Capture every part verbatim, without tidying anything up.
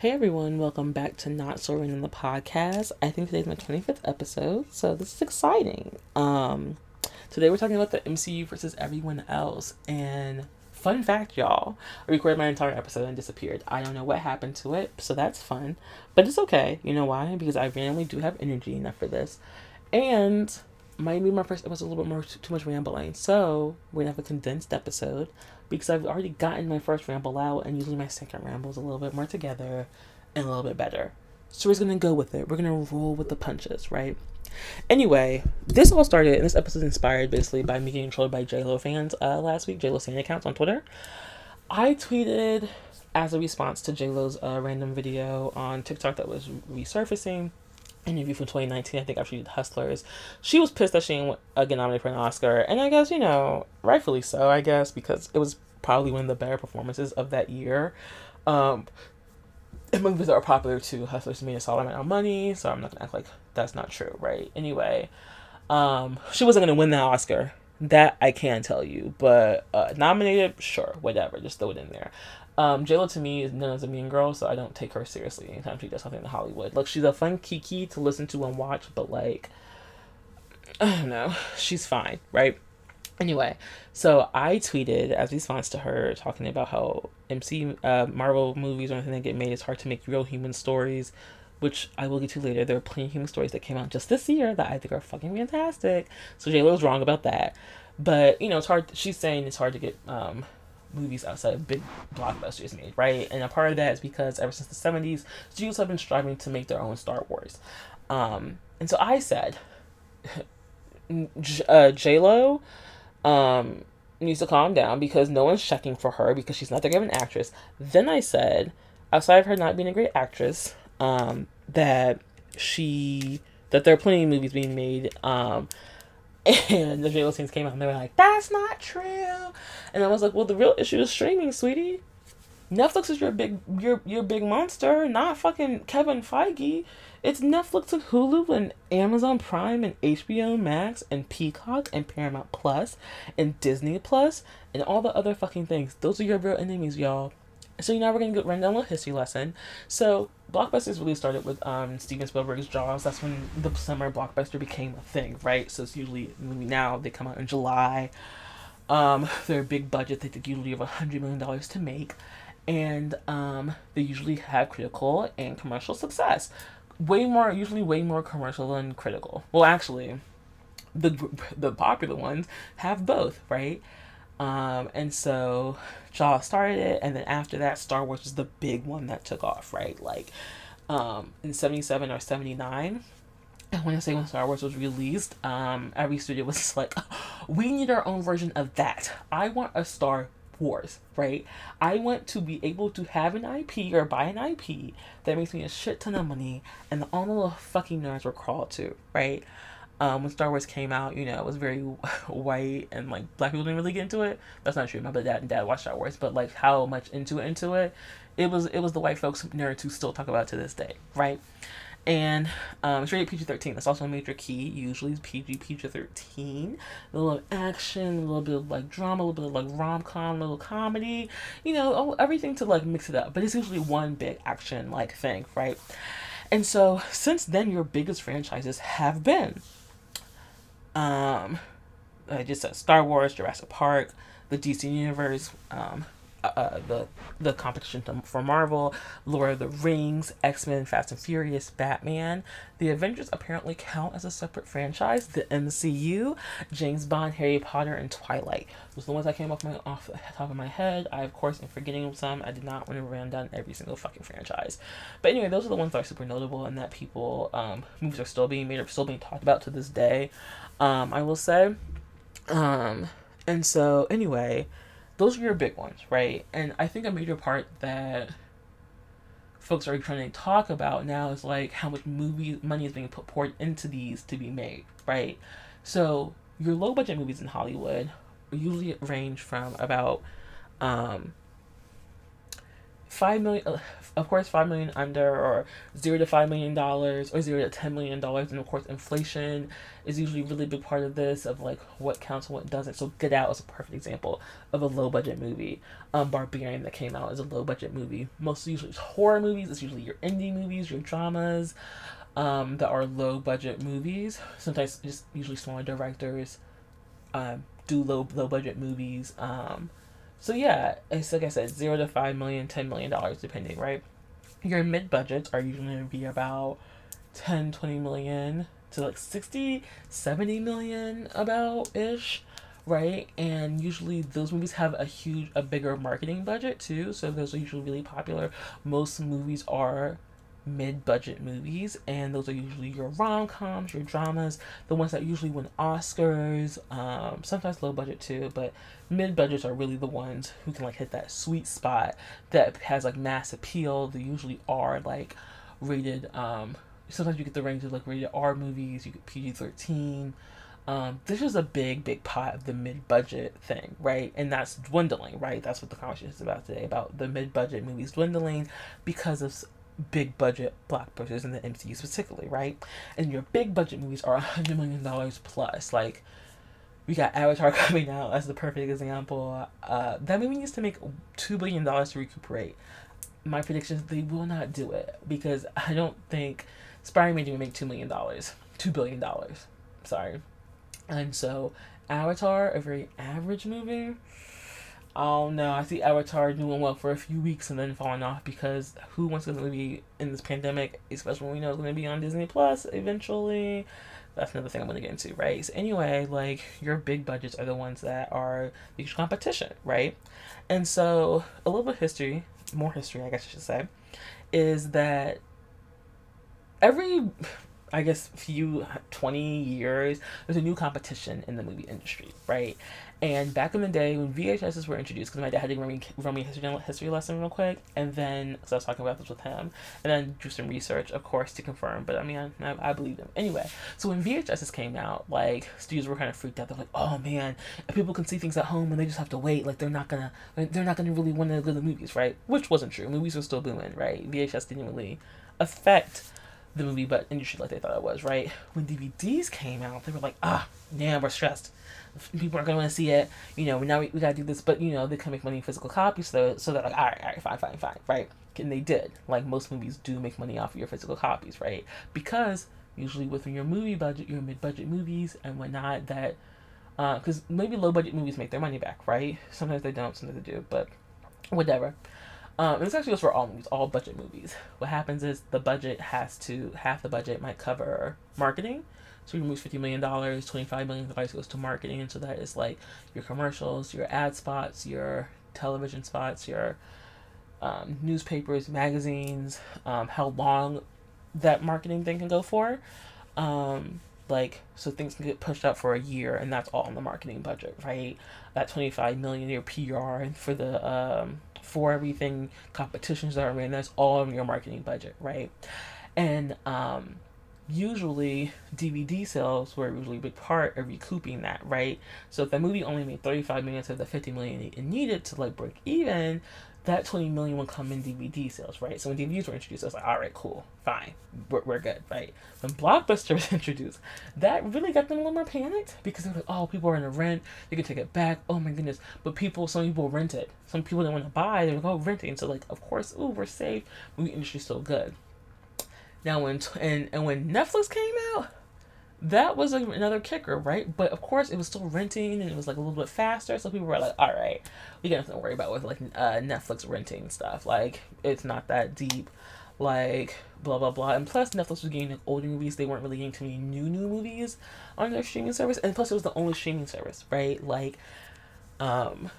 Hey everyone, welcome back to Not So Random, the podcast. I think today's my twenty-fifth episode, so this is exciting. Um, today we're talking about the M C U versus everyone else, and fun fact, y'all, I recorded my entire episode and disappeared. I don't know what happened to it, so that's fun, but it's okay. You know why? Because I randomly do have energy enough for this, and maybe my first episode was a little bit more too much rambling, so we're gonna have a condensed episode because I've already gotten my first ramble out, and usually my second ramble is a little bit more together and a little bit better. So we're just gonna go with it. We're gonna roll with the punches, right? Anyway, this all started, and this episode is inspired basically by me getting trolled by JLo fans uh, last week, JLo fan accounts on Twitter. I tweeted as a response to JLo's uh, random video on TikTok that was resurfacing. Interview from twenty nineteen, I think, after she did Hustlers. She was pissed that she didn't uh, get nominated for an Oscar, and I guess, you know, rightfully so, I guess, because it was probably one of the better performances of that year. Um, and movies that are popular too, Hustlers made a solid amount of money, so I'm not gonna act like that's not true, right? Anyway, um, she wasn't gonna win that Oscar. That I can tell you, but uh, nominated, sure, whatever, just throw it in there. Um, JLo to me is known as a mean girl, so I don't take her seriously anytime she does something in Hollywood. Like, she's a fun kiki to listen to and watch, but like, I don't know, she's fine, right? Anyway, so I tweeted as response to her talking about how M C uh, Marvel movies or anything that get made, it's hard to make real human stories, which I will get to later. There are plenty of human stories that came out just this year that I think are fucking fantastic. So JLo's wrong about that. But, you know, it's hard. She's saying it's hard to get um, movies outside of big blockbusters made, right? And a part of that is because ever since the seventies, studios have been striving to make their own Star Wars. Um, and so I said, J- uh, JLo um, needs to calm down because no one's checking for her because she's not that good of an actress. Then I said, outside of her not being a great actress, Um, that she, that there are plenty of movies being made, um, and the JLo scenes came out, and they were like, that's not true, and I was like, well, the real issue is streaming, sweetie. Netflix is your big, your, your big monster, not fucking Kevin Feige. It's Netflix and Hulu and Amazon Prime and H B O Max and Peacock and Paramount Plus and Disney Plus and all the other fucking things. Those are your real enemies, y'all. So, you know, we're going to run down a little history lesson. So, Blockbusters really started with um, Steven Spielberg's Jaws. That's when the summer Blockbuster became a thing, right? So, it's usually, now they come out in July. Um, they're a big budget. They think usually have one hundred million dollars to make. And um, they usually have critical and commercial success. Way more, usually way more commercial than critical. Well, actually, the the popular ones have both, right? Um, and so Jaws started it, and then after that, Star Wars was the big one that took off, right? Like, um, in seventy-seven or seventy-nine, I want to say when Star Wars was released, um, every studio was just like, we need our own version of that. I want a Star Wars, right? I want to be able to have an I P or buy an I P that makes me a shit ton of money, and all the little fucking nerds were crawled to, right? Um, when Star Wars came out, you know, it was very white and, like, black people didn't really get into it. That's not true. My dad and dad watched Star Wars, but, like, how much into it, into it, it was, it was the white folks nerds who still talk about to this day, right? And, um, it's rated P G thirteen. That's also a major key. Usually it's P G, P G thirteen. A little action, a little bit of, like, drama, a little bit of, like, rom-com, a little comedy, you know, everything to, like, mix it up. But it's usually one big action, like, thing, right? And so, since then, your biggest franchises have been Um, I just said Star Wars, Jurassic Park, the D C Universe, um, uh, the the competition for Marvel, Lord of the Rings, X-Men, Fast and Furious, Batman. The Avengers apparently count as a separate franchise. The M C U, James Bond, Harry Potter, and Twilight. Those are the ones that came off my off the top of my head. I, of course, am forgetting some. I did not want to run down every single fucking franchise. But anyway, those are the ones that are super notable and that people, um, movies are still being made, are still being talked about to this day. Um, I will say, um, and so anyway, those are your big ones, right? And I think a major part that folks are trying to talk about now is like how much movie money is being put, poured into these to be made, right? So your low budget movies in Hollywood usually range from about, um, five million, of course, five million under, or zero to five million dollars, or zero to ten million dollars, and of course, inflation is usually a really big part of this, of like what counts and what doesn't. So Get Out is a perfect example of a low budget movie. Um, Barbarian that came out is a low budget movie. Most usually it's horror movies. It's usually your indie movies, your dramas, um, that are low budget movies. Sometimes just usually smaller directors, um, do low low budget movies, um. So yeah, it's like I said, zero to five million, ten million dollars depending, right? Your mid budgets are usually gonna be about ten, twenty million to like sixty, seventy million about ish, right? And usually those movies have a huge a bigger marketing budget too, so those are usually really popular. Most movies are mid budget movies, and those are usually your rom coms, your dramas, the ones that usually win Oscars, um, sometimes low budget too, but mid budgets are really the ones who can like hit that sweet spot that has like mass appeal. They usually are like rated, um, sometimes you get the range of like rated R movies, you get P G thirteen. Um, this is a big, big pot of the mid-budget thing, right? And that's dwindling, right? That's what the conversation is about today, about the mid-budget movies dwindling because of big budget blockbusters in the M C U particularly, right? And your big budget movies are one hundred million dollars plus. Like, we got Avatar coming out as the perfect example. Uh, that movie needs to make two billion dollars to recuperate. My prediction is they will not do it, because I don't think Spider-Man didn't make two million dollars. two billion dollars. Sorry. And so, Avatar, a very average movie. Oh no, I see Avatar doing well for a few weeks and then falling off, because who wants to be in this pandemic, especially when we know it's going to be on Disney Plus eventually? That's another thing I'm going to get into, right? So anyway, like, your big budgets are the ones that are the huge competition, right? And so, a little bit of history, more history I guess I should say, is that every, I guess, few twenty years, there's a new competition in the movie industry, right? And back in the day when V H Ss were introduced, because my dad had to run me, run me a history, history lesson real quick, and then, because I was talking about this with him, and then do some research, of course, to confirm, but I mean, I, I believe him. Anyway, so when V H Ss came out, like, studios were kind of freaked out. They're like, oh man, if people can see things at home and they just have to wait, like, they're not gonna, they're not gonna really want to go to the movies, right? Which wasn't true. Movies were still booming, right? V H S didn't really affect the movie but industry like they thought it was, right? When D V Ds came out, they were like, ah, damn, we're stressed. People aren't going to want to see it. You know, now we, we got to do this, but, you know, they can make money in physical copies, so, so they're like, all right, all right, fine, fine, fine, right? And they did. Like, most movies do make money off of your physical copies, right? Because usually within your movie budget, your mid-budget movies and whatnot, that, uh, because maybe low-budget movies make their money back, right? Sometimes they don't, sometimes they do, but whatever. Um, this actually goes for all movies, all budget movies. What happens is the budget has to, half the budget might cover marketing. So you remove fifty million dollars, twenty-five million dollars goes to marketing. And so that is like your commercials, your ad spots, your television spots, your um, newspapers, magazines, um, how long that marketing thing can go for. Um, like, so things can get pushed out for a year, and that's all in the marketing budget, right? That twenty-five million dollars, your P R for the, um, for everything, competitions that are ran, that's all in your marketing budget, right? And um, usually D V D sales were usually a big part of recouping that, right? So if the movie only made thirty-five million instead of the fifty million it needed to like break even, that twenty million would come in D V D sales, right? So when D V Ds were introduced, I was like, all right, cool, fine, we're, we're good, right? When Blockbuster was introduced, that really got them a little more panicked, because they were like, oh, people are gonna rent, they can take it back, oh my goodness. But people, some people rent it. Some people didn't want to buy, they were like, oh, renting. So like, of course, ooh, we're safe, movie industry's so good. Now when, t- and, and when Netflix came out, that was like another kicker, right? But of course, it was still renting, and it was like a little bit faster. So people were like, "All right, we got nothing to worry about with like uh, Netflix renting stuff. Like, it's not that deep." Like, blah blah blah. And plus, Netflix was getting like older movies. They weren't really getting too many new new movies on their streaming service. And plus, it was the only streaming service, right? Like, um,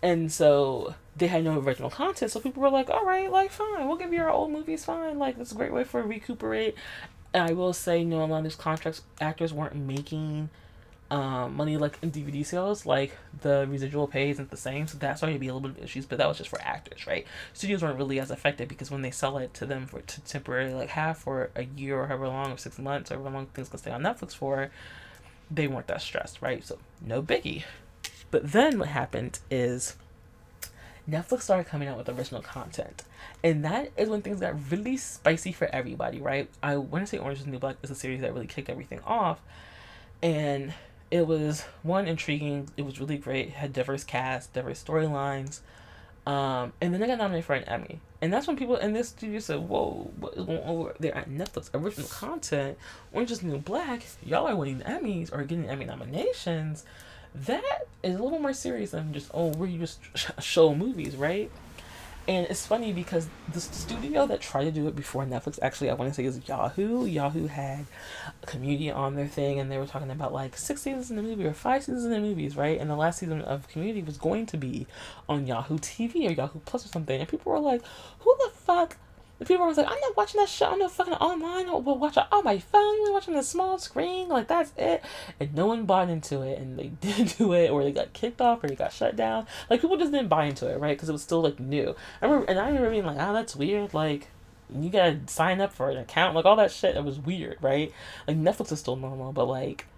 and so they had no original content. So people were like, "All right, like, fine, we'll give you our old movies. Fine, like, that's a great way for a recuperate." And I will say, you know, a lot of these contracts, actors weren't making um, money like in D V D sales. Like, the residual pay isn't the same, so that's why you'd be a little bit of issues, but that was just for actors, right? Studios weren't really as affected, because when they sell it to them for to temporarily, like, half or a year or however long, or six months, or however long things can stay on Netflix for, they weren't that stressed, right? So, no biggie. But then what happened is Netflix started coming out with original content, and that is when things got really spicy for everybody, right? I want to say Orange is the New Black is a series that really kicked everything off, and it was, one, intriguing. It was really great. It had diverse cast, diverse storylines, um, and then they got nominated for an Emmy. And that's when people in this studio said, whoa, what is going on over there at Netflix? Original content, Orange is the New Black, y'all are winning Emmys or getting Emmy nominations. That is a little more serious than just, oh, we're just sh- show movies, right? And it's funny because the studio that tried to do it before Netflix, actually, I want to say is Yahoo. Yahoo had a Community on their thing, and they were talking about like six seasons in the movie or five seasons in the movies, right? And the last season of Community was going to be on Yahoo T V or Yahoo Plus or something. And people were like, who the fuck? The people were like, I'm not watching that shit. I'm not fucking online. I'll watch it on my phone. We're watching the small screen. Like, that's it. And no one bought into it. And they didn't do it. Or they got kicked off. Or they got shut down. Like, people just didn't buy into it, right? Because it was still, like, new. I remember, and I remember being like, oh, that's weird. Like, you gotta sign up for an account. Like, all that shit. It was weird, right? Like, Netflix is still normal. But, like,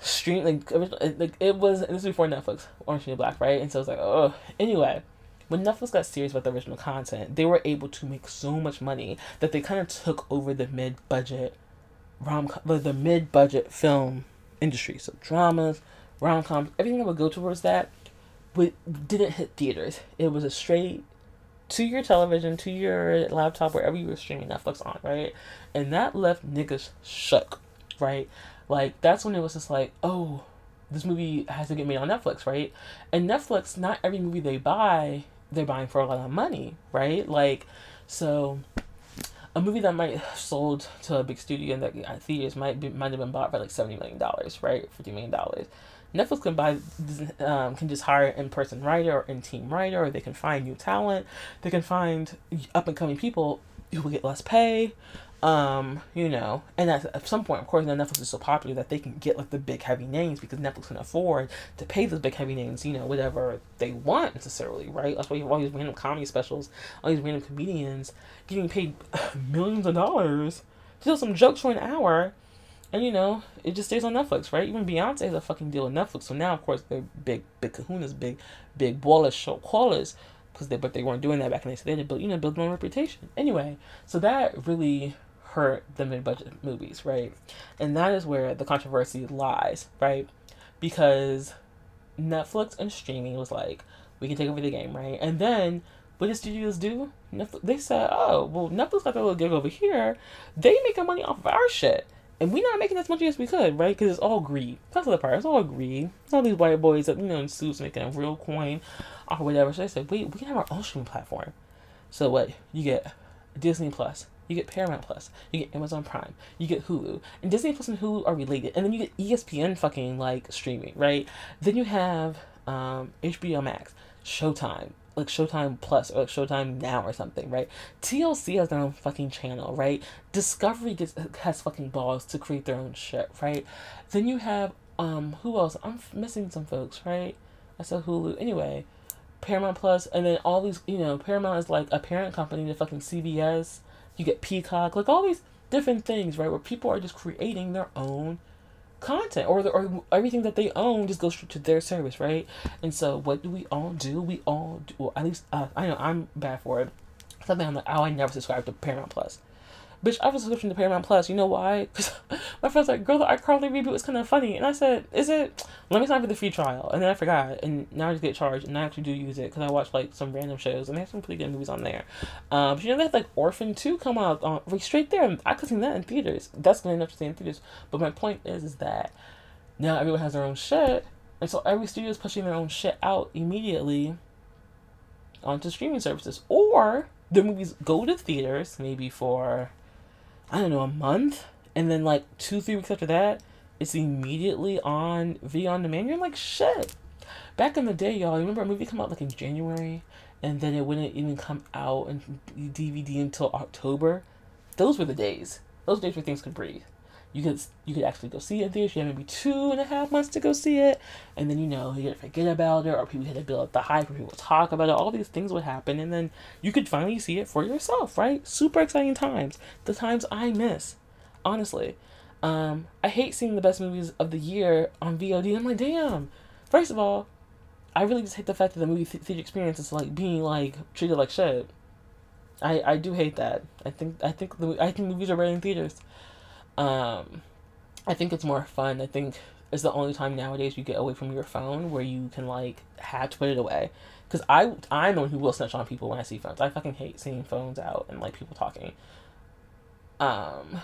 stream, like, it, like, it was, and this was before Netflix. Orange is the New Black, right? And so it's like, oh. Anyway. When Netflix got serious about the original content, they were able to make so much money that they kind of took over the mid-budget rom-com, the mid-budget film industry. So dramas, rom-coms, everything that would go towards that would, didn't hit theaters. It was a straight to your television, to your laptop, wherever you were streaming Netflix on, right? And that left niggas shook, right? Like, that's when it was just like, oh, this movie has to get made on Netflix, right? And Netflix, not every movie they buy, they're buying for a lot of money, right? Like, so a movie that might have sold to a big studio and that theaters might be, might have been bought for like seventy million dollars, right? fifty million dollars. Netflix can buy, um, can just hire an in-person writer or in-team writer, or they can find new talent. They can find up-and-coming people who will get less pay, um, you know, and at, at some point, of course, now Netflix is so popular that they can get, like, the big, heavy names, because Netflix can afford to pay those big, heavy names, you know, whatever they want, necessarily, right? That's why you have all these random comedy specials, all these random comedians getting paid millions of dollars to tell some jokes for an hour, and, you know, it just stays on Netflix, right? Even Beyonce has a fucking deal with Netflix, so now, of course, they're big, big kahunas, big, big ballers, show callers, because they, but they weren't doing that back in the day, so they had to build, you know, build their own reputation. Anyway, so that really hurt the mid-budget movies, right? And that is where the controversy lies, right? Because Netflix and streaming was like, we can take over the game, right? And then what did studios do? Netflix, they said, oh, well, Netflix got their little gig over here. They making money off of our shit. And we're not making as much as we could, right? Because it's all greed. That's the part. It's all greed. It's all these white boys that, you know, in suits making a real coin or whatever. So they said, wait, we can have our own streaming platform. So what? You get Disney Plus. You get Paramount Plus, you get Amazon Prime, you get Hulu, and Disney Plus and Hulu are related, and then you get E S P N fucking, like, streaming, right? Then you have, um, H B O Max, Showtime, like, Showtime Plus, or, like, Showtime Now or something, right? T L C has their own fucking channel, right? Discovery gets, has fucking balls to create their own shit, right? Then you have, um, who else? I'm missing some folks, right? I said Hulu. Anyway, Paramount Plus, and then all these, you know, Paramount is, like, a parent company to fucking C B S, you get Peacock, like all these different things, right, where people are just creating their own content, or the, or everything that they own just goes to their service, right? And so what do we all do? We all do, well, at least uh, I know I'm bad for it. Something I'm like, oh, I never subscribed to Paramount Plus. Bitch, I have a subscription to Paramount Plus. You know why? Because my friend's like, girl, the iCarly reboot was kind of funny. And I said, is it? Let me sign for the free trial. And then I forgot. And now I just get charged. And I actually do use it because I watch, like, some random shows. And they have some pretty good movies on there. Um, but you know, they have, like, Orphan two come out on, like, straight there. I could see that in theaters. That's going to end up staying in theaters. But my point is, is that now everyone has their own shit. And so every studio is pushing their own shit out immediately onto streaming services. Or the movies go to theaters maybe for, I don't know, a month, and then, like, two, three weeks after that, it's immediately on video on demand. You're like, shit. Back in the day, y'all, I remember a movie come out, like, in January, and then it wouldn't even come out in D V D until October. Those were the days. Those days where things could breathe. You could you could actually go see it in theaters. You had maybe two and a half months to go see it, and then, you know, you had to forget about it, or people had to build up the hype, or people talk about it. All these things would happen, and then you could finally see it for yourself, right? Super exciting times. The times I miss, honestly. Um, I hate seeing the best movies of the year on V O D. I'm like, damn. First of all, I really just hate the fact that the movie theater experience is like being like treated like shit. I I do hate that. I think I think the I think movies are better in theaters. Um, I think it's more fun. I think it's the only time nowadays you get away from your phone where you can like have to put it away. Cause I I'm the one who will snitch on people when I see phones. I fucking hate seeing phones out and like people talking. Um,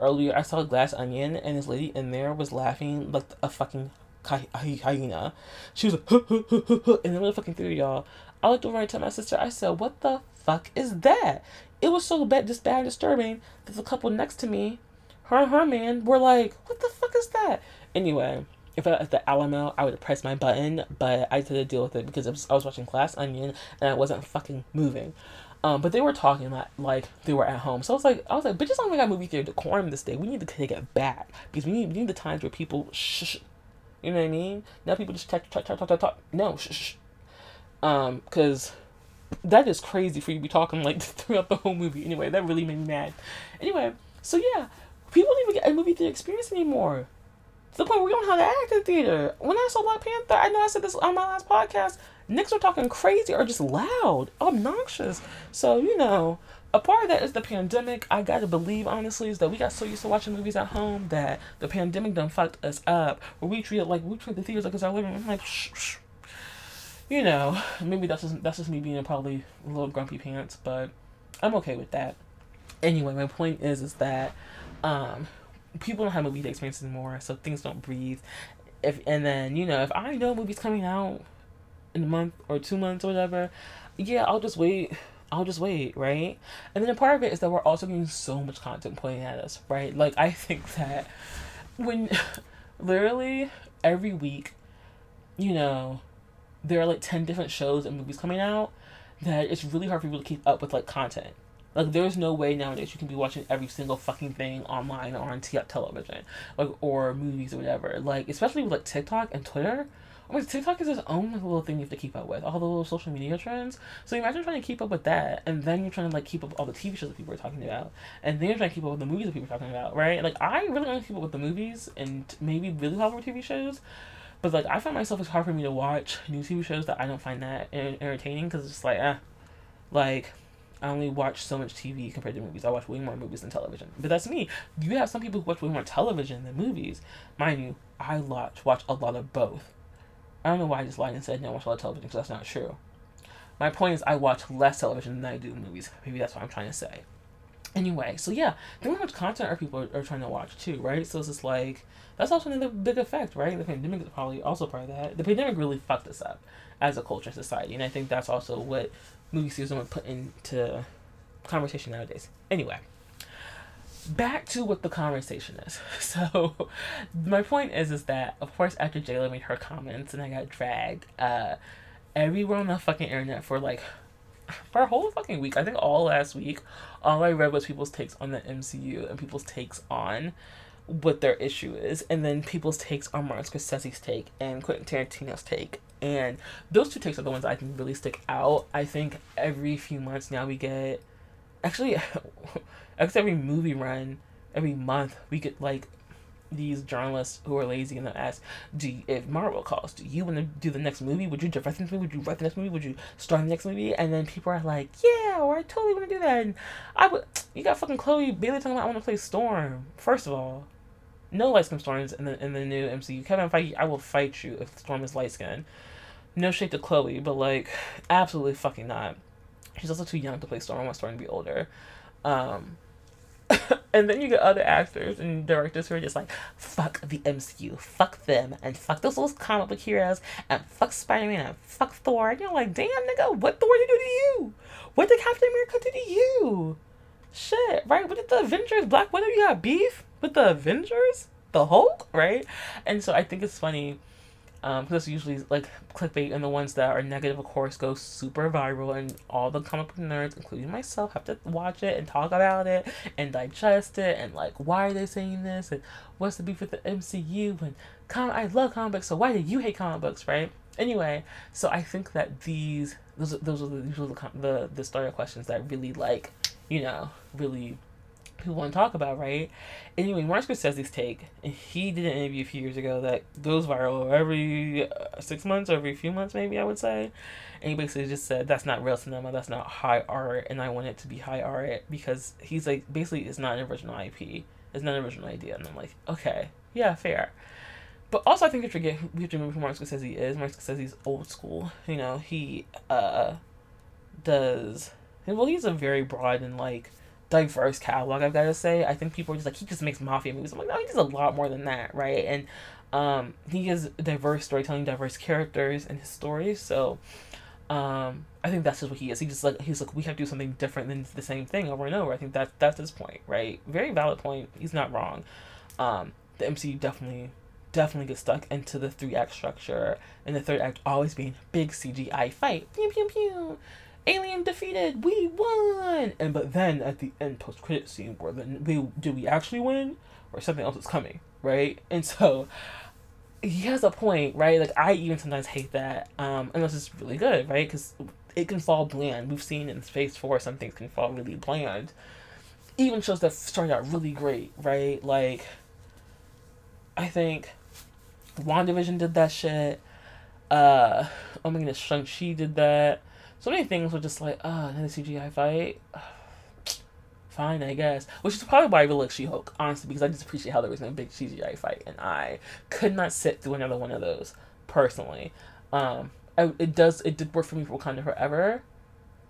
earlier I saw Glass Onion and this lady in there was laughing like a fucking hyena. She was like, huh, huh, huh, huh, huh, in the middle of the fucking theater, y'all. I looked over and told my sister, I said, what the fuck is that? It was so bad, just bad and disturbing that the couple next to me, her and her man, were like, what the fuck is that? Anyway, if I was at the Alamo, I would have pressed my button, but I had to deal with it because it was, I was watching Glass Onion and I wasn't fucking moving. Um, but they were talking like, like they were at home. So I was like, I was like, bitches don't think I movie theater decorum this day. We need to take it back because we need, we need the times where people shh, you know what I mean? Now people just talk, talk, talk, talk, talk. No, shh, shh. Um, cause that is crazy for you to be talking like throughout the whole movie. Anyway, that really made me mad. Anyway, so yeah, people don't even get a movie theater experience anymore. To the point where we don't know how to act in theater. When I saw Black Panther, I know I said this on my last podcast, niggas were talking crazy or just loud, obnoxious. So, you know, a part of that is the pandemic. I gotta believe, honestly, is that we got so used to watching movies at home that the pandemic done fucked us up. Where we treat it like, we treat the theaters like it's our living room. I'm like, shh, shh. You know, maybe that's just, that's just me being probably a little grumpy pants, but I'm okay with that. Anyway, my point is, is that, um, people don't have movie day experiences anymore, so things don't breathe. If and then, you know, if I know a movie's coming out in a month or two months or whatever, yeah, I'll just wait. I'll just wait, right? And then a part of it is that we're also getting so much content pointed at us, right? Like, I think that when literally every week, you know, there are like ten different shows and movies coming out that it's really hard for people to keep up with like content. Like, there's no way nowadays you can be watching every single fucking thing online or on t- television, like, or movies or whatever. Like, especially with, like, TikTok and Twitter. I mean, TikTok is its own little thing you have to keep up with, all the little social media trends. So imagine trying to keep up with that, and then you're trying to, like, keep up with all the T V shows that people are talking about, and then you're trying to keep up with the movies that people are talking about, right? Like, I really want to keep up with the movies and maybe really popular T V shows, but, like, I find myself, it's hard for me to watch new T V shows that I don't find that entertaining, because it's just like, eh, like... I only watch so much T V compared to movies. I watch way more movies than television. But that's me. You have some people who watch way more television than movies. Mind you, I watch, watch a lot of both. I don't know why I just lied and said no, I watch a lot of television, because that's not true. My point is I watch less television than I do movies. Maybe that's what I'm trying to say. Anyway, so yeah, think how much content are people are, are trying to watch too, right? So it's just like, that's also another big effect, right? The pandemic is probably also part of that. The pandemic really fucked us up as a culture and society, and I think that's also what movie series are put into conversation nowadays. Anyway, back to what the conversation is. So my point is, is that, of course, after JLo made her comments and I got dragged uh, everywhere on the fucking internet for like, for a whole fucking week, I think all last week, all I read was people's takes on the M C U and people's takes on what their issue is, and then people's takes on Martin Scorsese's take and Quentin Tarantino's take. And those two takes are the ones I can really stick out. I think every few months now we get, actually, actually every movie run, every month, we get like these journalists who are lazy and they'll ask, do you, if Marvel calls, do you want to do the next movie? Would you direct the next movie? Would you write the next movie? Would you star in the next movie? And then people are like, yeah, or I totally want to do that. And I would, you got fucking Chloe Bailey talking about I want to play Storm. First of all, no light-skinned Storms in the in the new M C U. Kevin Feige, I will fight you if Storm is light-skinned. No shade to Chloe, but, like, absolutely fucking not. She's also too young to play Storm. I want Storm to be older. Um, and then you get other actors and directors who are just like, fuck the M C U. Fuck them. And fuck those little comic book heroes. And fuck Spider-Man. And fuck Thor. And you're like, damn, nigga, what Thor did do to you? What did Captain America do to you? Shit, right? What did the Avengers, Black Widow, you got beef? With the Avengers? The Hulk? Right? And so I think it's funny, um, because it's usually like clickbait, and the ones that are negative, of course, go super viral, and all the comic book nerds, including myself, have to watch it and talk about it and digest it and like, why are they saying this? And what's the beef with the M C U? And com- I love comic books, so why do you hate comic books, right? Anyway, so I think that these, those, those are the, usually the, the, the starter questions that really like, you know, really who want to talk about, right? Anyway, Martin Scorsese's take, he did an interview a few years ago that goes viral every six months, or every few months, maybe, I would say. And he basically just said, that's not real cinema, that's not high art, and I want it to be high art, because he's like, basically, it's not an original I P. It's not an original idea. And I'm like, okay, yeah, fair. But also, I think we forget, we have to remember who Martin Scorsese is. Martin Scorsese's old school. You know, he uh, does... Well, he's a very broad and, like, diverse catalog, I've got to say. I think people are just like, he just makes mafia movies. I'm like, no, he does a lot more than that, right? And um, he has diverse storytelling, diverse characters and his stories. So um, I think that's just what he is. He just like, he's like, we have to do something different than the same thing over and over. I think that, that's his point, right? Very valid point. He's not wrong. Um, the M C U definitely... definitely get stuck into the three act structure, and the third act always being big C G I fight, pew pew pew, alien defeated, we won, and but then at the end post credit scene where then we do we actually win or something else is coming, right? And so he has a point, right? Like, I even sometimes hate that, um unless it's really good, right? Because it can fall bland. We've seen in Phase Four some things can fall really bland, even shows that started out really great, right? Like, I think WandaVision did that shit. Uh, oh my goodness, Shang-Chi did that. So many things were just like, oh, another C G I fight? Fine, I guess. Which is probably why I really like She-Hulk, honestly, because I just appreciate how there was no big C G I fight, and I could not sit through another one of those, personally. Um, I, it does, it did work for me for Wakanda Forever,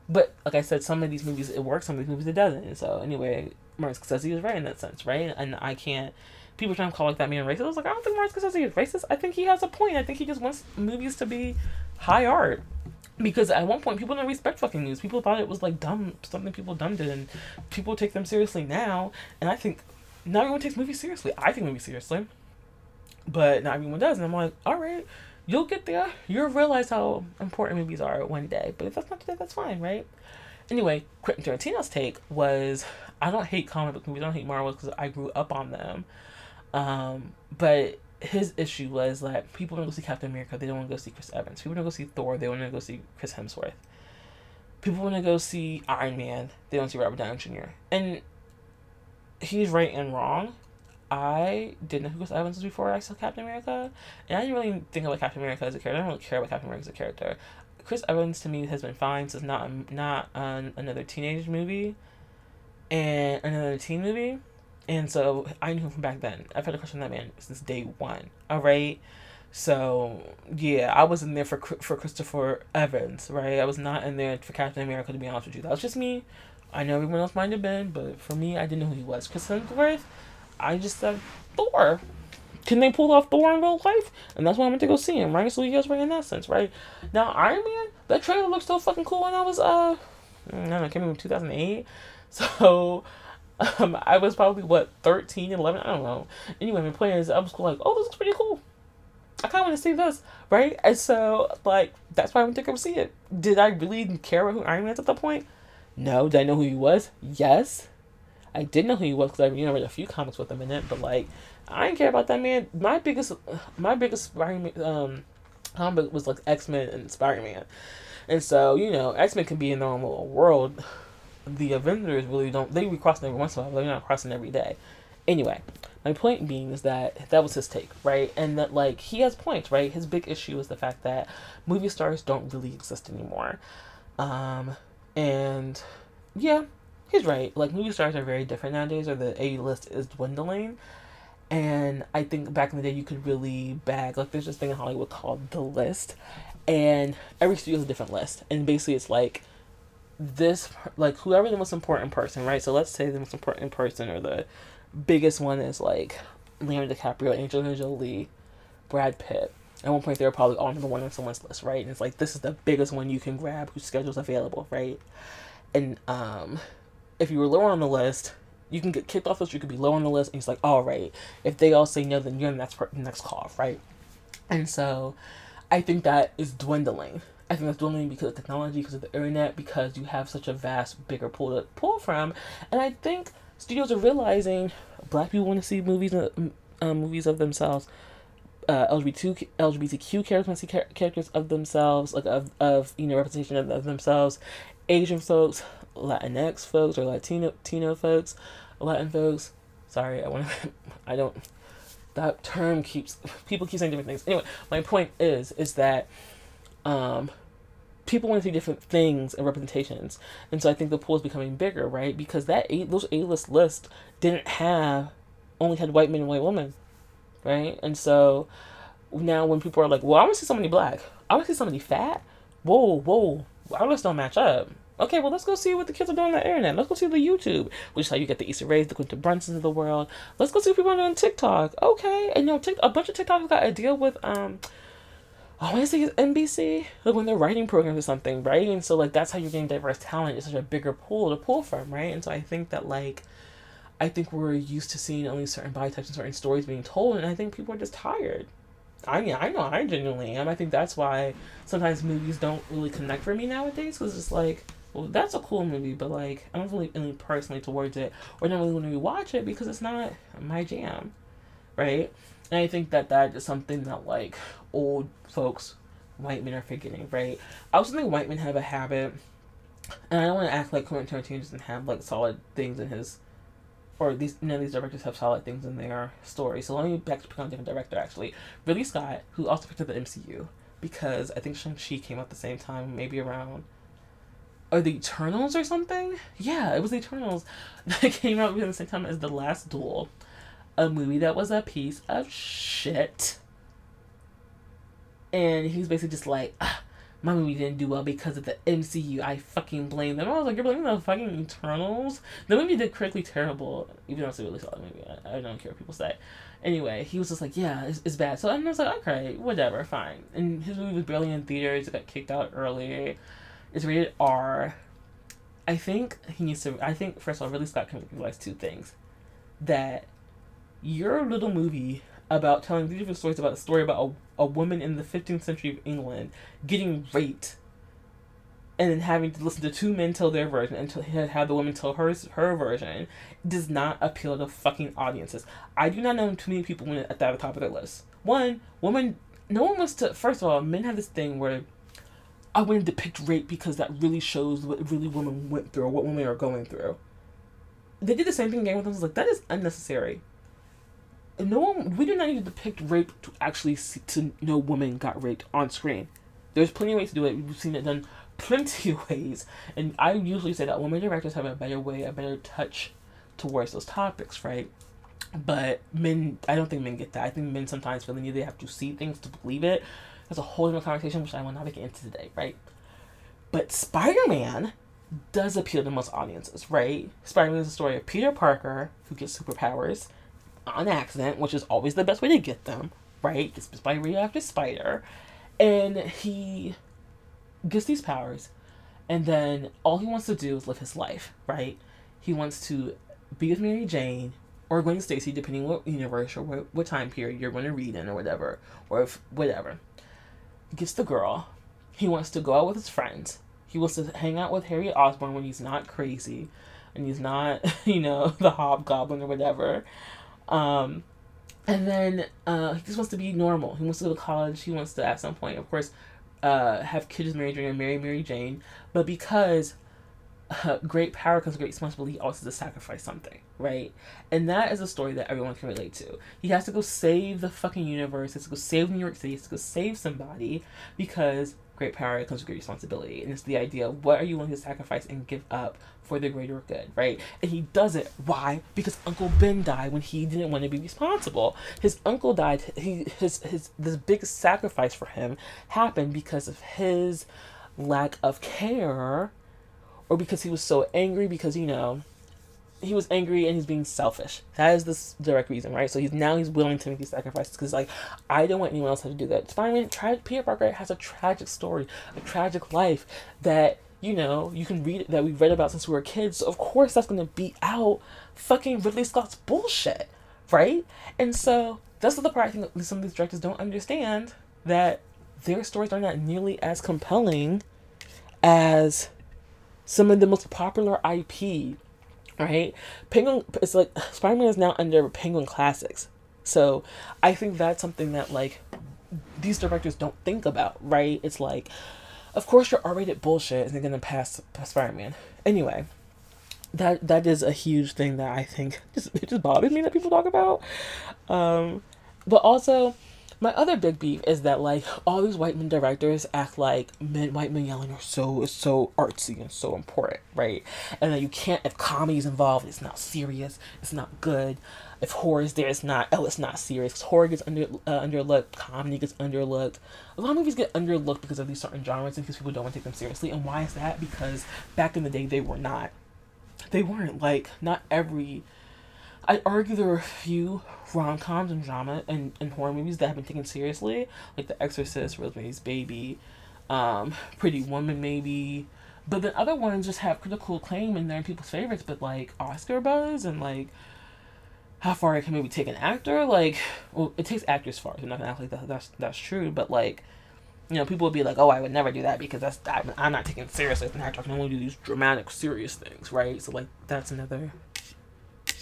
but like I said, some of these movies it works, some of these movies it doesn't. And so anyway, Martin Scorsese is right in that sense, right? And I can't... People trying to call like that man racist. I was like, I don't think Martin Scorsese is racist. I think he has a point. I think he just wants movies to be high art. Because at one point, people didn't respect fucking news. People thought it was like dumb, something people dumb did. And people take them seriously now. And I think not everyone takes movies seriously. I take movies seriously. But not everyone does. And I'm like, all right, you'll get there. You'll realize how important movies are one day. But if that's not today, that's fine, right? Anyway, Quentin Tarantino's take was, I don't hate comic book movies. I don't hate Marvel because I grew up on them. Um, but his issue was like, people don't go see Captain America, they don't want to go see Chris Evans. People don't go see Thor, they want to go see Chris Hemsworth. People want to go see Iron Man, they don't see Robert Downey Junior And he's right and wrong. I didn't know who Chris Evans was before I saw Captain America, and I didn't really think about Captain America as a character. I don't really care about Captain America as a character. Chris Evans to me has been fine since not not um, another teenage movie and another teen movie. And so, I knew him from back then. I've had a crush on that man since day one, all right? So, yeah, I wasn't there for for Christopher Evans, right? I was not in there for Captain America, to be honest with you. That was just me. I know everyone else might have been, but for me, I didn't know who he was. Chris Hemsworth, I just said, Thor. Can they pull off Thor in real life? And that's why I went to go see him, right? So, he was right in that sense, right? Now, Iron Man, that trailer looked so fucking cool when I was, uh, I don't know, it came in two thousand eight. So... Um, I was probably, what, thirteen, eleven? I don't know. Anyway, my point is, I was like, oh, this looks pretty cool. I kind of want to see this, right? And so, like, that's why I went to go see it. Did I really care about who Iron Man is at that point? No. Did I know who he was? Yes. I did know who he was because I, you know, read a few comics with him in it, but, like, I didn't care about that man. My biggest, my biggest Iron Man, um, comic was, like, X-Men and Spider-Man. And so, you know, X-Men can be in their own little world. The Avengers really don't, they be crossing every once in a while, they're not crossing every day. Anyway, my point being is that that was his take, right? And that, like, he has points, right? His big issue is the fact that movie stars don't really exist anymore. Um, and yeah, he's right. Like, movie stars are very different nowadays, or the A-list is dwindling. And I think back in the day, you could really bag, like, there's this thing in Hollywood called the list, and every studio has a different list. And basically, it's like, this, like, whoever the most important person, right? So let's say the most important person or the biggest one is like Leonardo DiCaprio, Angelina Jolie, Brad Pitt. At one point they were probably all number one on someone's list, right? And it's like, this is the biggest one you can grab, whose schedule's available, right? And um if you were lower on the list, you can get kicked off the list, you could be low on the list, and it's like, all right, if they all say no, then you're the next per- next call, right? And so I think that is dwindling. I think that's doing because of technology, because of the internet, because you have such a vast, bigger pool to pull from. And I think studios are realizing Black people want to see movies, uh, movies of themselves. Uh, L G B T Q characters want to see char- characters of themselves, like of, of you know, representation of, of themselves. Asian folks, Latinx folks, or Latino, Latino folks, Latin folks. Sorry, I want to, I don't, that term keeps, people keep saying different things. Anyway, my point is, is that um, people want to see different things and representations. And so I think the pool is becoming bigger, right? Because that a, those A-list lists didn't have, only had white men and white women, right? And so now when people are like, well, I want to see somebody black. I want to see somebody fat. Whoa, whoa, our lists don't match up. Okay, well, let's go see what the kids are doing on the internet. Let's go see the YouTube, which is how you get the Issa Raes, the Quinta Brunsons of the world. Let's go see what people are doing on TikTok. Okay. And, you know, a bunch of TikToks got a deal with, um, I want to say it's N B C, like when they're writing programs or something, right? And so, like, that's how you're getting diverse talent. It's such a bigger pool to pull from, right? And so I think that, like, I think we're used to seeing only certain body types and certain stories being told, and I think people are just tired. I mean, I know I genuinely am. I think that's why sometimes movies don't really connect for me nowadays, because it's like, well, that's a cool movie, but, like, I don't really lean personally towards it, or not really want to rewatch it because it's not my jam, right? And I think that that is something that, like, old folks, white men are forgetting, right? I also think white men have a habit, and I don't want to act like Quentin Tarantino doesn't have, like, solid things in his, or these, you know, these directors have solid things in their story. So let me back to pick on a different director, actually. Ridley Scott, who also picked up the M C U, because I think Shang-Chi came out the same time, maybe around, or the Eternals or something? Yeah, it was the Eternals that came out at the same time as The Last Duel, a movie that was a piece of shit. And he was basically just like, ah, my movie didn't do well because of the M C U. I fucking blame them. I was like, you're blaming the fucking Eternals? The movie did critically terrible, even though it's a really solid movie. I, I don't care what people say. Anyway, he was just like, yeah, it's, it's bad. So and I was like, okay, whatever, fine. And his movie was barely in theaters. It got kicked out early. It's rated R. I think he needs to... I think, first of all, Ridley Scott can realize two things. That your little movie about telling three different stories about a story about a, a woman in the fifteenth century of England getting raped and then having to listen to two men tell their version and to have the woman tell her, her version does not appeal to fucking audiences. I do not know too many people when at the top of their list. One, woman... No one wants to... First of all, men have this thing where... I wouldn't depict rape because that really shows what really women went through or what women are going through. They did the same thing in Game of Thrones. I was like, that is unnecessary. And no one, we do not need to depict rape to actually see, to know women got raped on screen. There's plenty of ways to do it. We've seen it done plenty of ways. And I usually say that women directors have a better way, a better touch towards those topics, right? But men, I don't think men get that. I think men sometimes feel the need they have to see things to believe it. That's a whole different conversation, which I will not get into today, right? But Spider-Man does appeal to most audiences, right? Spider-Man is a story of Peter Parker, who gets superpowers on accident, which is always the best way to get them, right? Gets bit by radioactive after spider. And he gets these powers, and then all he wants to do is live his life, right? He wants to be with Mary Jane, or Gwen Stacy, depending what universe or what, what time period you're going to read in or whatever, or if whatever. Gets the girl. He wants to go out with his friends. He wants to hang out with Harry Osborn when he's not crazy and he's not, you know, the hobgoblin or whatever. Um, and then uh, he just wants to be normal. He wants to go to college. He wants to, at some point, of course, uh, have kids with Mary Jane and marry Mary Jane. But because uh, great power comes with great responsibility, he also has to sacrifice something, right? And that is a story that everyone can relate to. He has to go save the fucking universe. He has to go save New York City. He has to go save somebody, because great power comes with great responsibility. And it's the idea of what are you willing to sacrifice and give up for the greater good, right? And he does it. Why? Because Uncle Ben died when he didn't want to be responsible. His uncle died. He his his this big sacrifice for him happened because of his lack of care, or because he was so angry, because, you know, he was angry and he's being selfish. That is the direct reason, right? So he's now he's willing to make these sacrifices because, like, I don't want anyone else to have to do that. Spider-Man, tra- Peter Parker has a tragic story, a tragic life that, you know, you can read, that we've read about since we were kids. So of course that's going to beat out fucking Ridley Scott's bullshit, right? And so that's the part I think that some of these directors don't understand, that their stories are not nearly as compelling as some of the most popular I P, right? Penguin, it's like, Spider-Man is now under Penguin Classics. So I think that's something that, like, these directors don't think about, right? It's like, of course your R-rated bullshit isn't going to pass Spider-Man. Anyway, that that is a huge thing that I think just, it just bothers me that people talk about. Um, but also, my other big beef is that, like, all these white men directors act like men, white men yelling are so so artsy and so important, right? And that you can't, if comedy is involved, it's not serious, it's not good. If horror is there, it's not, oh, it's not serious. Horror gets under uh, underlooked, comedy gets underlooked. A lot of movies get underlooked because of these certain genres and because people don't want to take them seriously. And why is that? Because back in the day, they were not. They weren't, like, not every... I argue there are a few rom-coms and drama and, and horror movies that have been taken seriously, like The Exorcist, Rosemary's Baby, um, Pretty Woman maybe, but then other ones just have critical acclaim and they're in people's favorites, but like Oscar buzz and like how far it can maybe take an actor, like, well, it takes actors far, you're not gonna act like that, that's, that's true, but like, you know, people would be like, oh, I would never do that because that's, I'm, I'm not taken seriously as an actor, I can only do these dramatic, serious things, right? So like, that's another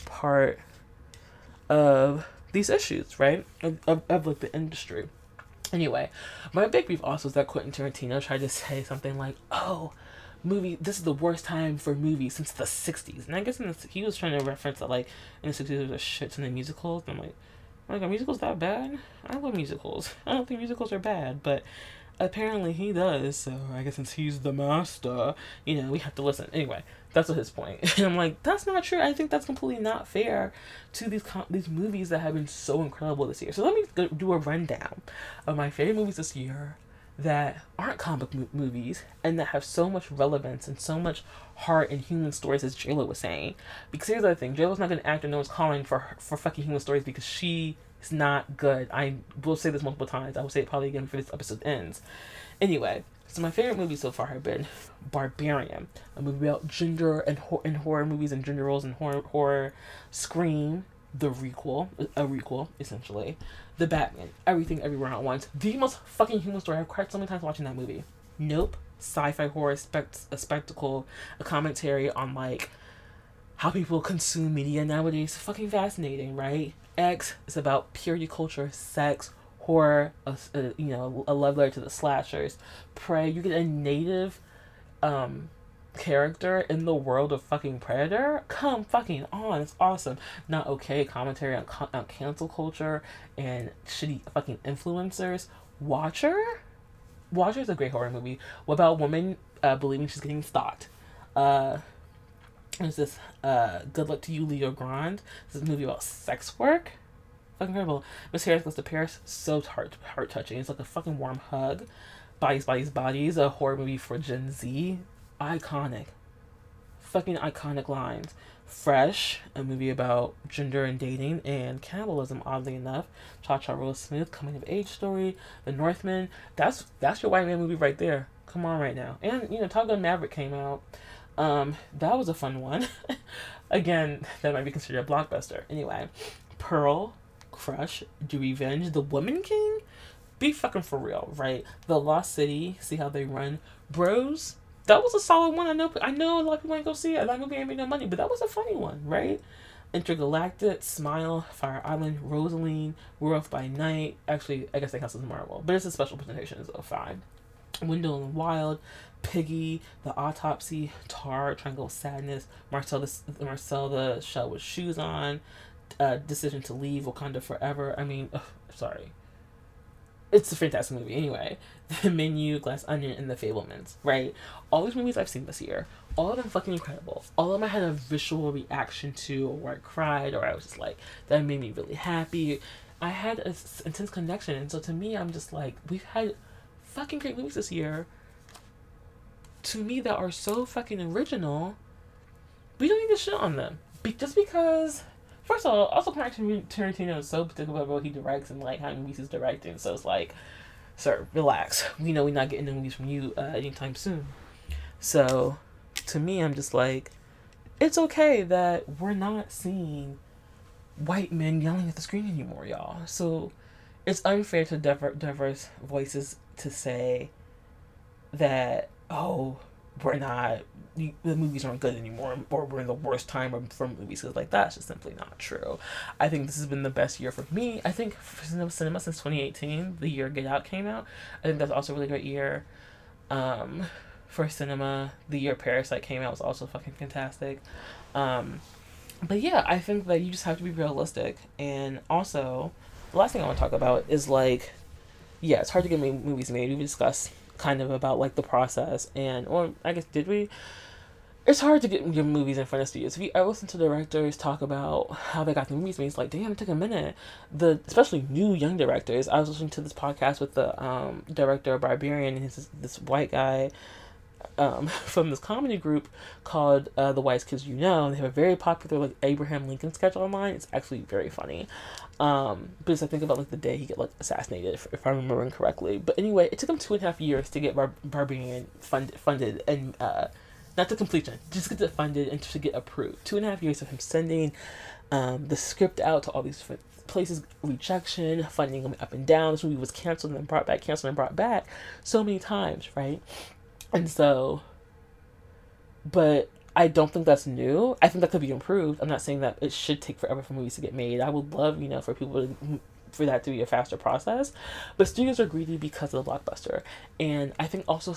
part of these issues, right, of, of, of like the industry. Anyway, my big beef also is that Quentin Tarantino tried to say something like, oh, movie, this is the worst time for movies since the sixties, and I guess in the, he was trying to reference that like in the sixties there was a shit ton of musicals, and I'm like, like, are musicals that bad? I love musicals, I don't think musicals are bad, but apparently he does, so I guess since he's the master, you know, we have to listen. Anyway, that's what his point. And I'm like, that's not true. I think that's completely not fair to these com- these movies that have been so incredible this year. So let me go- do a rundown of my favorite movies this year that aren't comic mo- movies and that have so much relevance and so much heart and human stories, as JLo was saying. Because here's the other thing, JLo's not going to act and no one's calling for her- for fucking human stories because she... It's not good. I will say this multiple times. I will say it probably again before this episode ends. Anyway, so my favorite movies so far have been Barbarian, a movie about gender and, ho- and horror movies and gender roles and horror, horror. Scream, the requel, a requel, essentially. The Batman, Everything Everywhere at Once. The most fucking human story. I've cried so many times watching that movie. Nope. Sci-fi horror, spect- a spectacle, a commentary on, like, how people consume media nowadays. Fucking fascinating, right? X is about purity culture, sex, horror, a, a, you know, a love letter to the slashers. Prey, you get a native um, character in the world of fucking Predator? Come fucking on, it's awesome. Not Okay, commentary on, on cancel culture and shitty fucking influencers. Watcher? Watcher is a great horror movie. What about a woman uh, believing she's getting stalked? Uh... There's this uh, Good Luck to You, Leo Grand. This is a movie about sex work. Fucking incredible. Miss Harris Goes to Paris. So heart heart touching. It's like a fucking warm hug. Bodies, Bodies, Bodies. A horror movie for Gen Z. Iconic. Fucking iconic lines. Fresh. A movie about gender and dating and cannibalism, oddly enough. Cha Cha Rose Smith. Coming of age story. The Northman. That's, that's your white man movie right there. Come on right now. And, you know, Top Gun Maverick came out. Um, that was a fun one. Again, that might be considered a blockbuster. Anyway, Pearl, Crush, Do Revenge, The Woman King? Be fucking for real, right? The Lost City, See How They Run, Bros, that was a solid one. I know I know a lot of people ain't gonna see it. I'm not gonna give me no money, but that was a funny one, right? Intergalactic, Smile, Fire Island, Rosaline, Werewolf by Night. Actually, I guess that counts as Marvel, but it's a special presentation, so fine. Window in the Wild, Piggy, The Autopsy, Tar, Triangle of Sadness, Marcel the, Marcel the Shell with Shoes On, uh, Decision to Leave, Wakanda Forever. I mean, ugh, sorry. It's a fantastic movie. Anyway, The Menu, Glass Onion, and The Fabelmans, right? All these movies I've seen this year, all of them fucking incredible. All of them I had a visual reaction to, or I cried, or I was just like, that made me really happy. I had an intense connection, and so to me, I'm just like, we've had fucking great movies this year, to me, that are so fucking original. We don't need to shit on them. Be- just because, first of all, also Quentin Tarantino is so particular about what he directs and like how many movies he's directing, so it's like, sir, relax. We know we're not getting the movies from you uh, anytime soon. So, to me, I'm just like, it's okay that we're not seeing white men yelling at the screen anymore, y'all. So, it's unfair to diver- diverse voices to say that, oh, we're not, the movies aren't good anymore, or we're in the worst time for movies, because like that's just simply not true. I think this has been the best year for me. I think for cinema since twenty eighteen, the year Get Out came out. I think that's also a really great year. Um, for cinema. The year Parasite came out was also fucking fantastic. Um, but yeah, I think that you just have to be realistic. And also, the last thing I want to talk about is, like, yeah, it's hard to get movies made. We discussed kind of about, like, the process. And, or I guess, did we? It's hard to get your movies in front of studios. If you, I listen to directors talk about how they got the movies made, it's like, damn, it took a minute. The especially new young directors. I was listening to this podcast with the um, director of Barbarian and his, this white guy um, from this comedy group called uh, The Whitest Kids You Know. They have a very popular, like, Abraham Lincoln sketch online. It's actually very funny. Um, because I think about, like, the day he got, like, assassinated, if, if I'm remembering correctly. But anyway, it took him two and a half years to get Bar- Barbarian fund- funded and... Uh, Not to completion, just get it funded and to get approved. Two and a half years of him sending um, the script out to all these f- places, rejection, funding them up and down. This movie was canceled and then brought back, canceled and brought back so many times, right? And so, but I don't think that's new. I think that could be improved. I'm not saying that it should take forever for movies to get made. I would love, you know, for people to... for that to be a faster process, but studios are greedy because of the Blockbuster, and I think also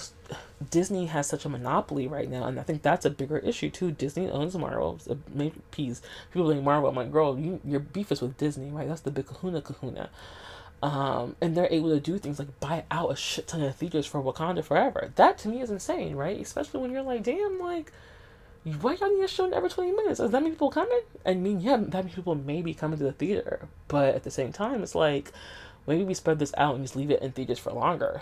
Disney has such a monopoly right now, and I think that's a bigger issue too. Disney owns Marvel. It's a major piece. People like Marvel, I'm like, girl, you, your beef is with Disney, right? That's the big kahuna kahuna. Um, and they're able to do things like buy out a shit ton of theaters for Wakanda Forever. That to me is insane, right? Especially when you're like, damn, like, why y'all need a show in every twenty minutes? Is that many people coming? I mean, yeah, that many people may be coming to the theater, but at the same time, it's like, maybe we spread this out and just leave it in theaters for longer.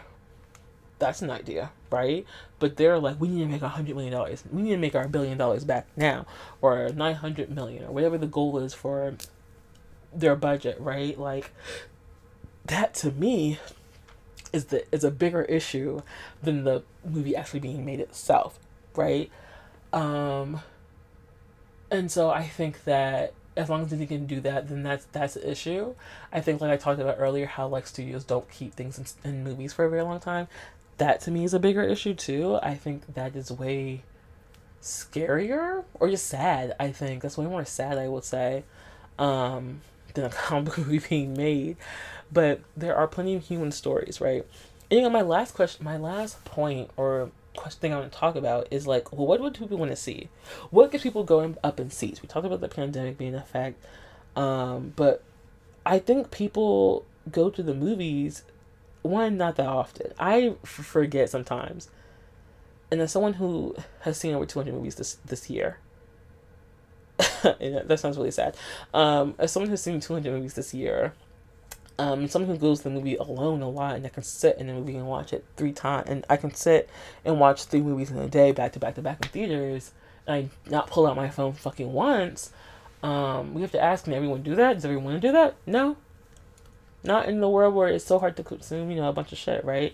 That's an idea, right? But they're like, we need to make one hundred million dollars. We need to make our billion dollars back now, or nine hundred million, or whatever the goal is for their budget, right? Like, that to me is the is a bigger issue than the movie actually being made itself, right? Um, and so I think that as long as they can do that, then that's, that's the issue. I think, like I talked about earlier, how, like, studios don't keep things in, in movies for a very long time. That to me is a bigger issue too. I think that is way scarier, or just sad. I think that's way more sad, I would say, um, than a comic movie being made, but there are plenty of human stories, right? And, you know, my last question, my last point, or thing I want to talk about is, like, well, what would people want to see? What gets people going up in seats? We talked about the pandemic being a fact, um, but I think people go to the movies, one, not that often. I f- forget sometimes. And as someone who has seen over two hundred movies this this year, that sounds really sad. Um, as someone who's seen two hundred movies this year, Um, someone who goes to the movie alone a lot, and I can sit in the movie and watch it three times, and I can sit and watch three movies in a day, back to back to back in theaters, and I not pull out my phone fucking once. Um, we have to ask, can everyone do that? Does everyone do that? No. Not in the world where it's so hard to consume, you know, a bunch of shit, right?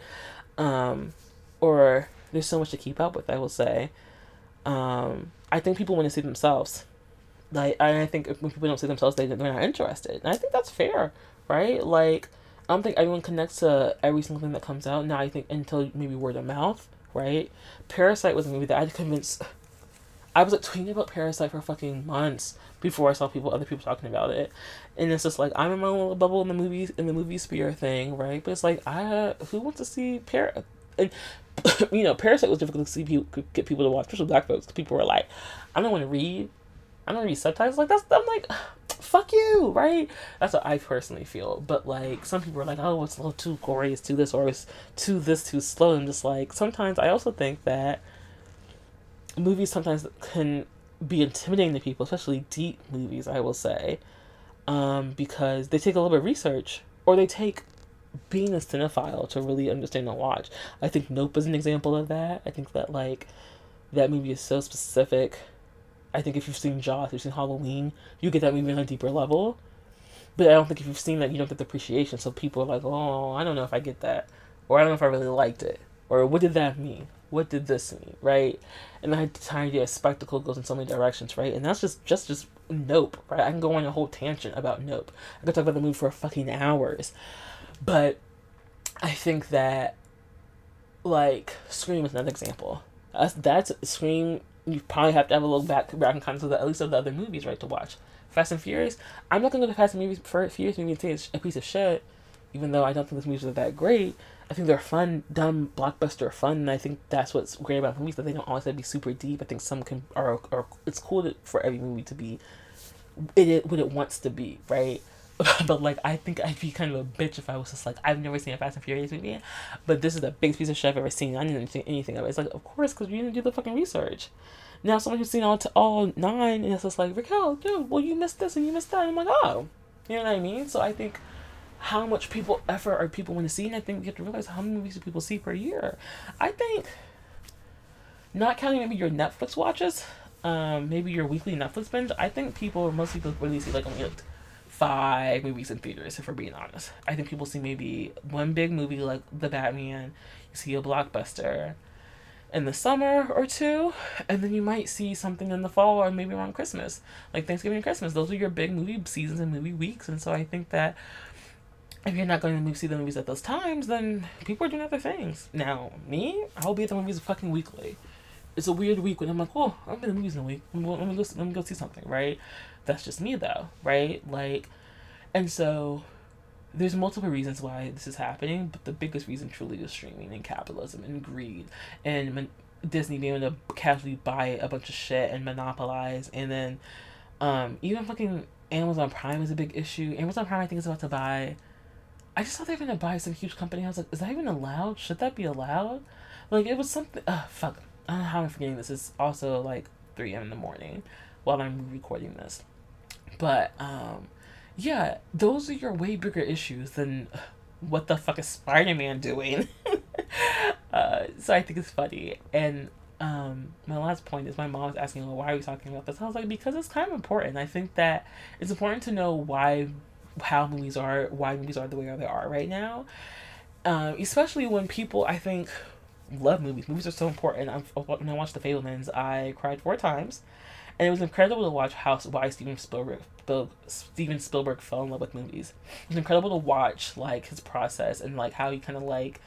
Um, or there's so much to keep up with, I will say. Um, I think people want to see themselves. Like, I think if, when people don't see themselves, they, they're not interested. And I think that's fair. Right? Like, I don't think everyone connects to every single thing that comes out. Now I think until maybe word of mouth, right? Parasite was a movie that I had to convince... I was, like, tweeting about Parasite for fucking months before I saw people, other people talking about it. And it's just like, I'm in my own little bubble in the movies, in the movie sphere thing, right? But it's like, I, who wants to see Parasite? And, you know, Parasite was difficult to see people, get people to watch, especially black folks. People were like, I don't want to read. I don't read subtitles. Like, that's, I'm like... fuck you, right? That's what I personally feel. But, like, some people are like, oh, it's a little too gory, it's too this, or it's too this, too slow. And just, like, sometimes I also think that movies sometimes can be intimidating to people, especially deep movies, I will say, um, because they take a little bit of research, or they take being a cinephile to really understand and watch. I think Nope is an example of that. I think that, like, that movie is so specific. I think if you've seen Jaws, if you've seen Halloween, you get that movie on a deeper level. But I don't think if you've seen that, you don't get the appreciation. So people are like, oh, I don't know if I get that. Or I don't know if I really liked it. Or what did that mean? What did this mean? Right? And I time to a spectacle goes in so many directions, right? And that's just, just, just Nope, right? I can go on a whole tangent about Nope. I could talk about the movie for fucking hours. But I think that, like, Scream is another example. That's, that's Scream... You probably have to have a look back back in context of the, at least of the other movies, right, to watch. Fast and Furious. I'm not gonna go to Fast and Furious movie and say it's a piece of shit, even though I don't think those movies are that great. I I think they're fun, dumb, blockbuster fun, and I think that's what's great about movies, that they don't always have to be super deep. I think some can, are, are it's cool to, for every movie to be it, it, what it wants to be, right? But, like, I think I'd be kind of a bitch if I was just like, I've never seen a Fast and Furious movie, but this is the biggest piece of shit I've ever seen. I didn't think anything of it. It's like, of course, because you didn't do the fucking research. Now, someone who's seen all to all nine, and it's just like, Raquel, dude, well, you missed this and you missed that. And I'm like, oh, you know what I mean? So I think how much people effort are people want to see, and I think we have to realize how many movies do people see per year. I think, not counting maybe your Netflix watches, um, maybe your weekly Netflix binge, I think people, most people really see, like, only, like, five movies in theaters, if we're being honest. I think people see maybe one big movie like the Batman, you see a blockbuster in the summer or two, and then you might see something in the fall or maybe around Christmas, like Thanksgiving and Christmas. Those are your big movie seasons and movie weeks, and so I think that if you're not going to see the movies at those times, then people are doing other things. Now, me, I'll be at the movies fucking weekly. It's a weird week when I'm like, oh, I'm in the movies in a week. Let me go, let me go see something, right? That's just me, though, right? Like, and so there's multiple reasons why this is happening, but the biggest reason truly is streaming and capitalism and greed and Disney being able to casually buy a bunch of shit and monopolize. And then um, even fucking Amazon Prime is a big issue. Amazon Prime, I think, is about to buy. I just thought they were going to buy some huge company. I was like, is that even allowed? Should that be allowed? Like, it was something. Ugh, fuck. I don't know how I'm forgetting this. It's also like three a.m. in the morning while I'm recording this. But, um, yeah, those are your way bigger issues than uh, what the fuck is Spider-Man doing? uh, so I think it's funny. And um, my last point is my mom was asking, well, why are we talking about this? I was like, because it's kind of important. I think that it's important to know why, how movies are, why movies are the way they are right now. Um, especially when people, I think, love movies. Movies are so important. I'm, when I watched The Fabelmans, I cried four times. And it was incredible to watch how why Steven Spielberg Steven Spielberg fell in love with movies. It was incredible to watch, like, his process and, like, how he kind of, like,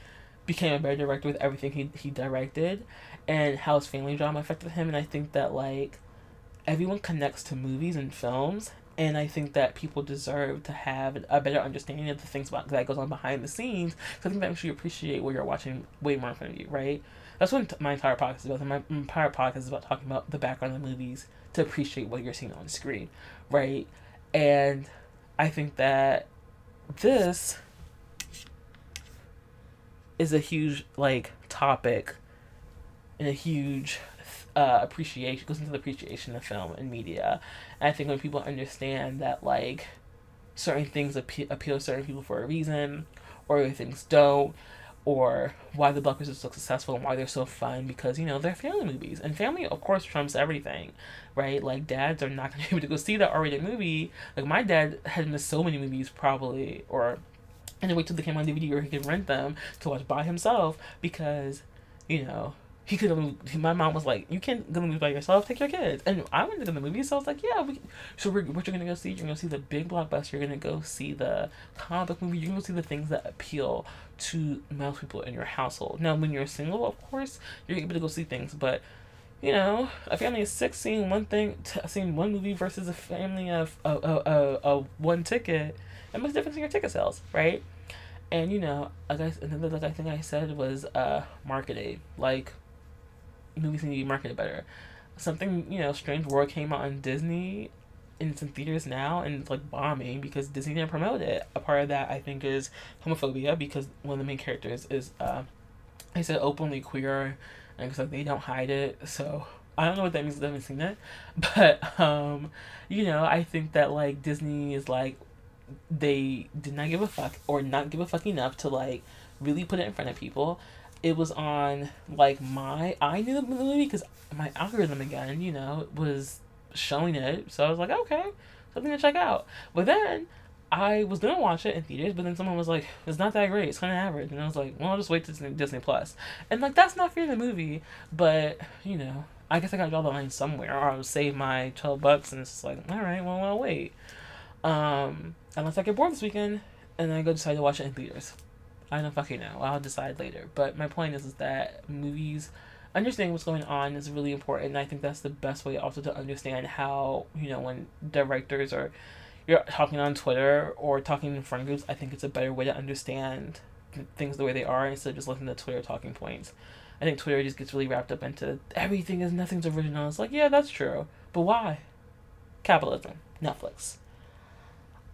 became a better director with everything he he directed, and how his family drama affected him. And I think that, like, everyone connects to movies and films, and I think that people deserve to have a better understanding of the things about, that goes on behind the scenes. So I think that makes you appreciate what you're watching way more in front of you, right? That's what my entire podcast is about. My entire podcast is about talking about the background of movies to appreciate what you're seeing on screen, right? And I think that this is a huge, like, topic and a huge uh, appreciation, goes into the appreciation of film and media. And I think when people understand that, like, certain things appe- appeal to certain people for a reason, or other things don't, or why the blockbusters are so successful and why they're so fun, because, you know, they're family movies. And family, of course, trumps everything, right? Like, dads are not going to be able to go see that R-rated movie. Like, my dad had missed so many movies, probably, or, and then wait till they came on D V D or he could rent them to watch by himself, because, you know, he could have, my mom was like, you can't go to the movies by yourself, take your kids. And I went to the movies, so I was like, yeah, we, so we're, what you're going to go see, you're going to see the big blockbuster, you're going to go see the comic book movie, you're going to see the things that appeal to most people in your household. Now, when you're single, of course, you're able to go see things, but, you know, a family of six seeing one thing, t- seeing one movie versus a family of a, a, a, a one ticket, it makes a difference in your ticket sales, right? And, you know, like I, another like I think I said was uh, marketing, like, movies need to be marketed better. Something, you know, Strange World came out on Disney and it's in theaters now and it's like bombing because Disney didn't promote it. A part of that, I think, is homophobia, because one of the main characters is uh they said openly queer and it's like they don't hide it, so I don't know what that means. I haven't seen that, but um you know, I think that, like, Disney is like, they did not give a fuck or not give a fuck enough to, like, really put it in front of people. It was on, like, my, I knew the movie because my algorithm, again, you know, was showing it. So I was like, okay, something to check out. But then I was going to watch it in theaters, but then someone was like, it's not that great. It's kind of average. And I was like, well, I'll just wait till Disney Plus. And, like, that's not fair to the movie. But, you know, I guess I got to draw the line somewhere, or I'll save my twelve bucks. And it's just like, all right, well, I'll wait. Um, unless I get bored this weekend and I go decide to watch it in theaters. I don't fucking know. I'll decide later. But my point is, is that movies, understanding what's going on is really important. And I think that's the best way also to understand how, you know, when directors or you're talking on Twitter or talking in front groups, I think it's a better way to understand things the way they are instead of just listening to Twitter talking points. I think Twitter just gets really wrapped up into everything is nothing's original. It's like, yeah, that's true. But why? Capitalism. Netflix.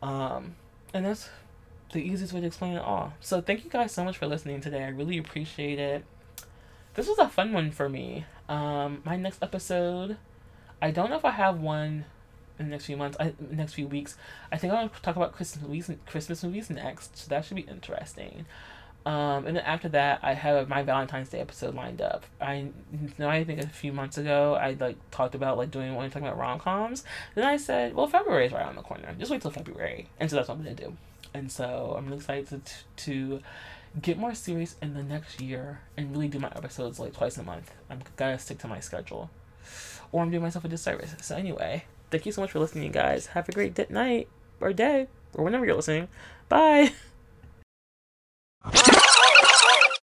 Um, and that's the easiest way to explain it all. So thank you guys so much for listening today. I really appreciate it. This was a fun one for me. Um, my next episode, I don't know if I have one in the next few months, I, next few weeks. I think I'm going to talk about Christmas movies, Christmas movies next, so that should be interesting. Um, and then after that, I have my Valentine's Day episode lined up. I know I think a few months ago, I like talked about like doing one talking about rom-coms. Then I said, well, February is right around the corner. Just wait till February. And so that's what I'm going to do. And so I'm really excited to, to get more serious in the next year and really do my episodes like twice a month. I'm going to stick to my schedule. Or I'm doing myself a disservice. So anyway, thank you so much for listening, you guys. Have a great day, night or day or whenever you're listening. Bye.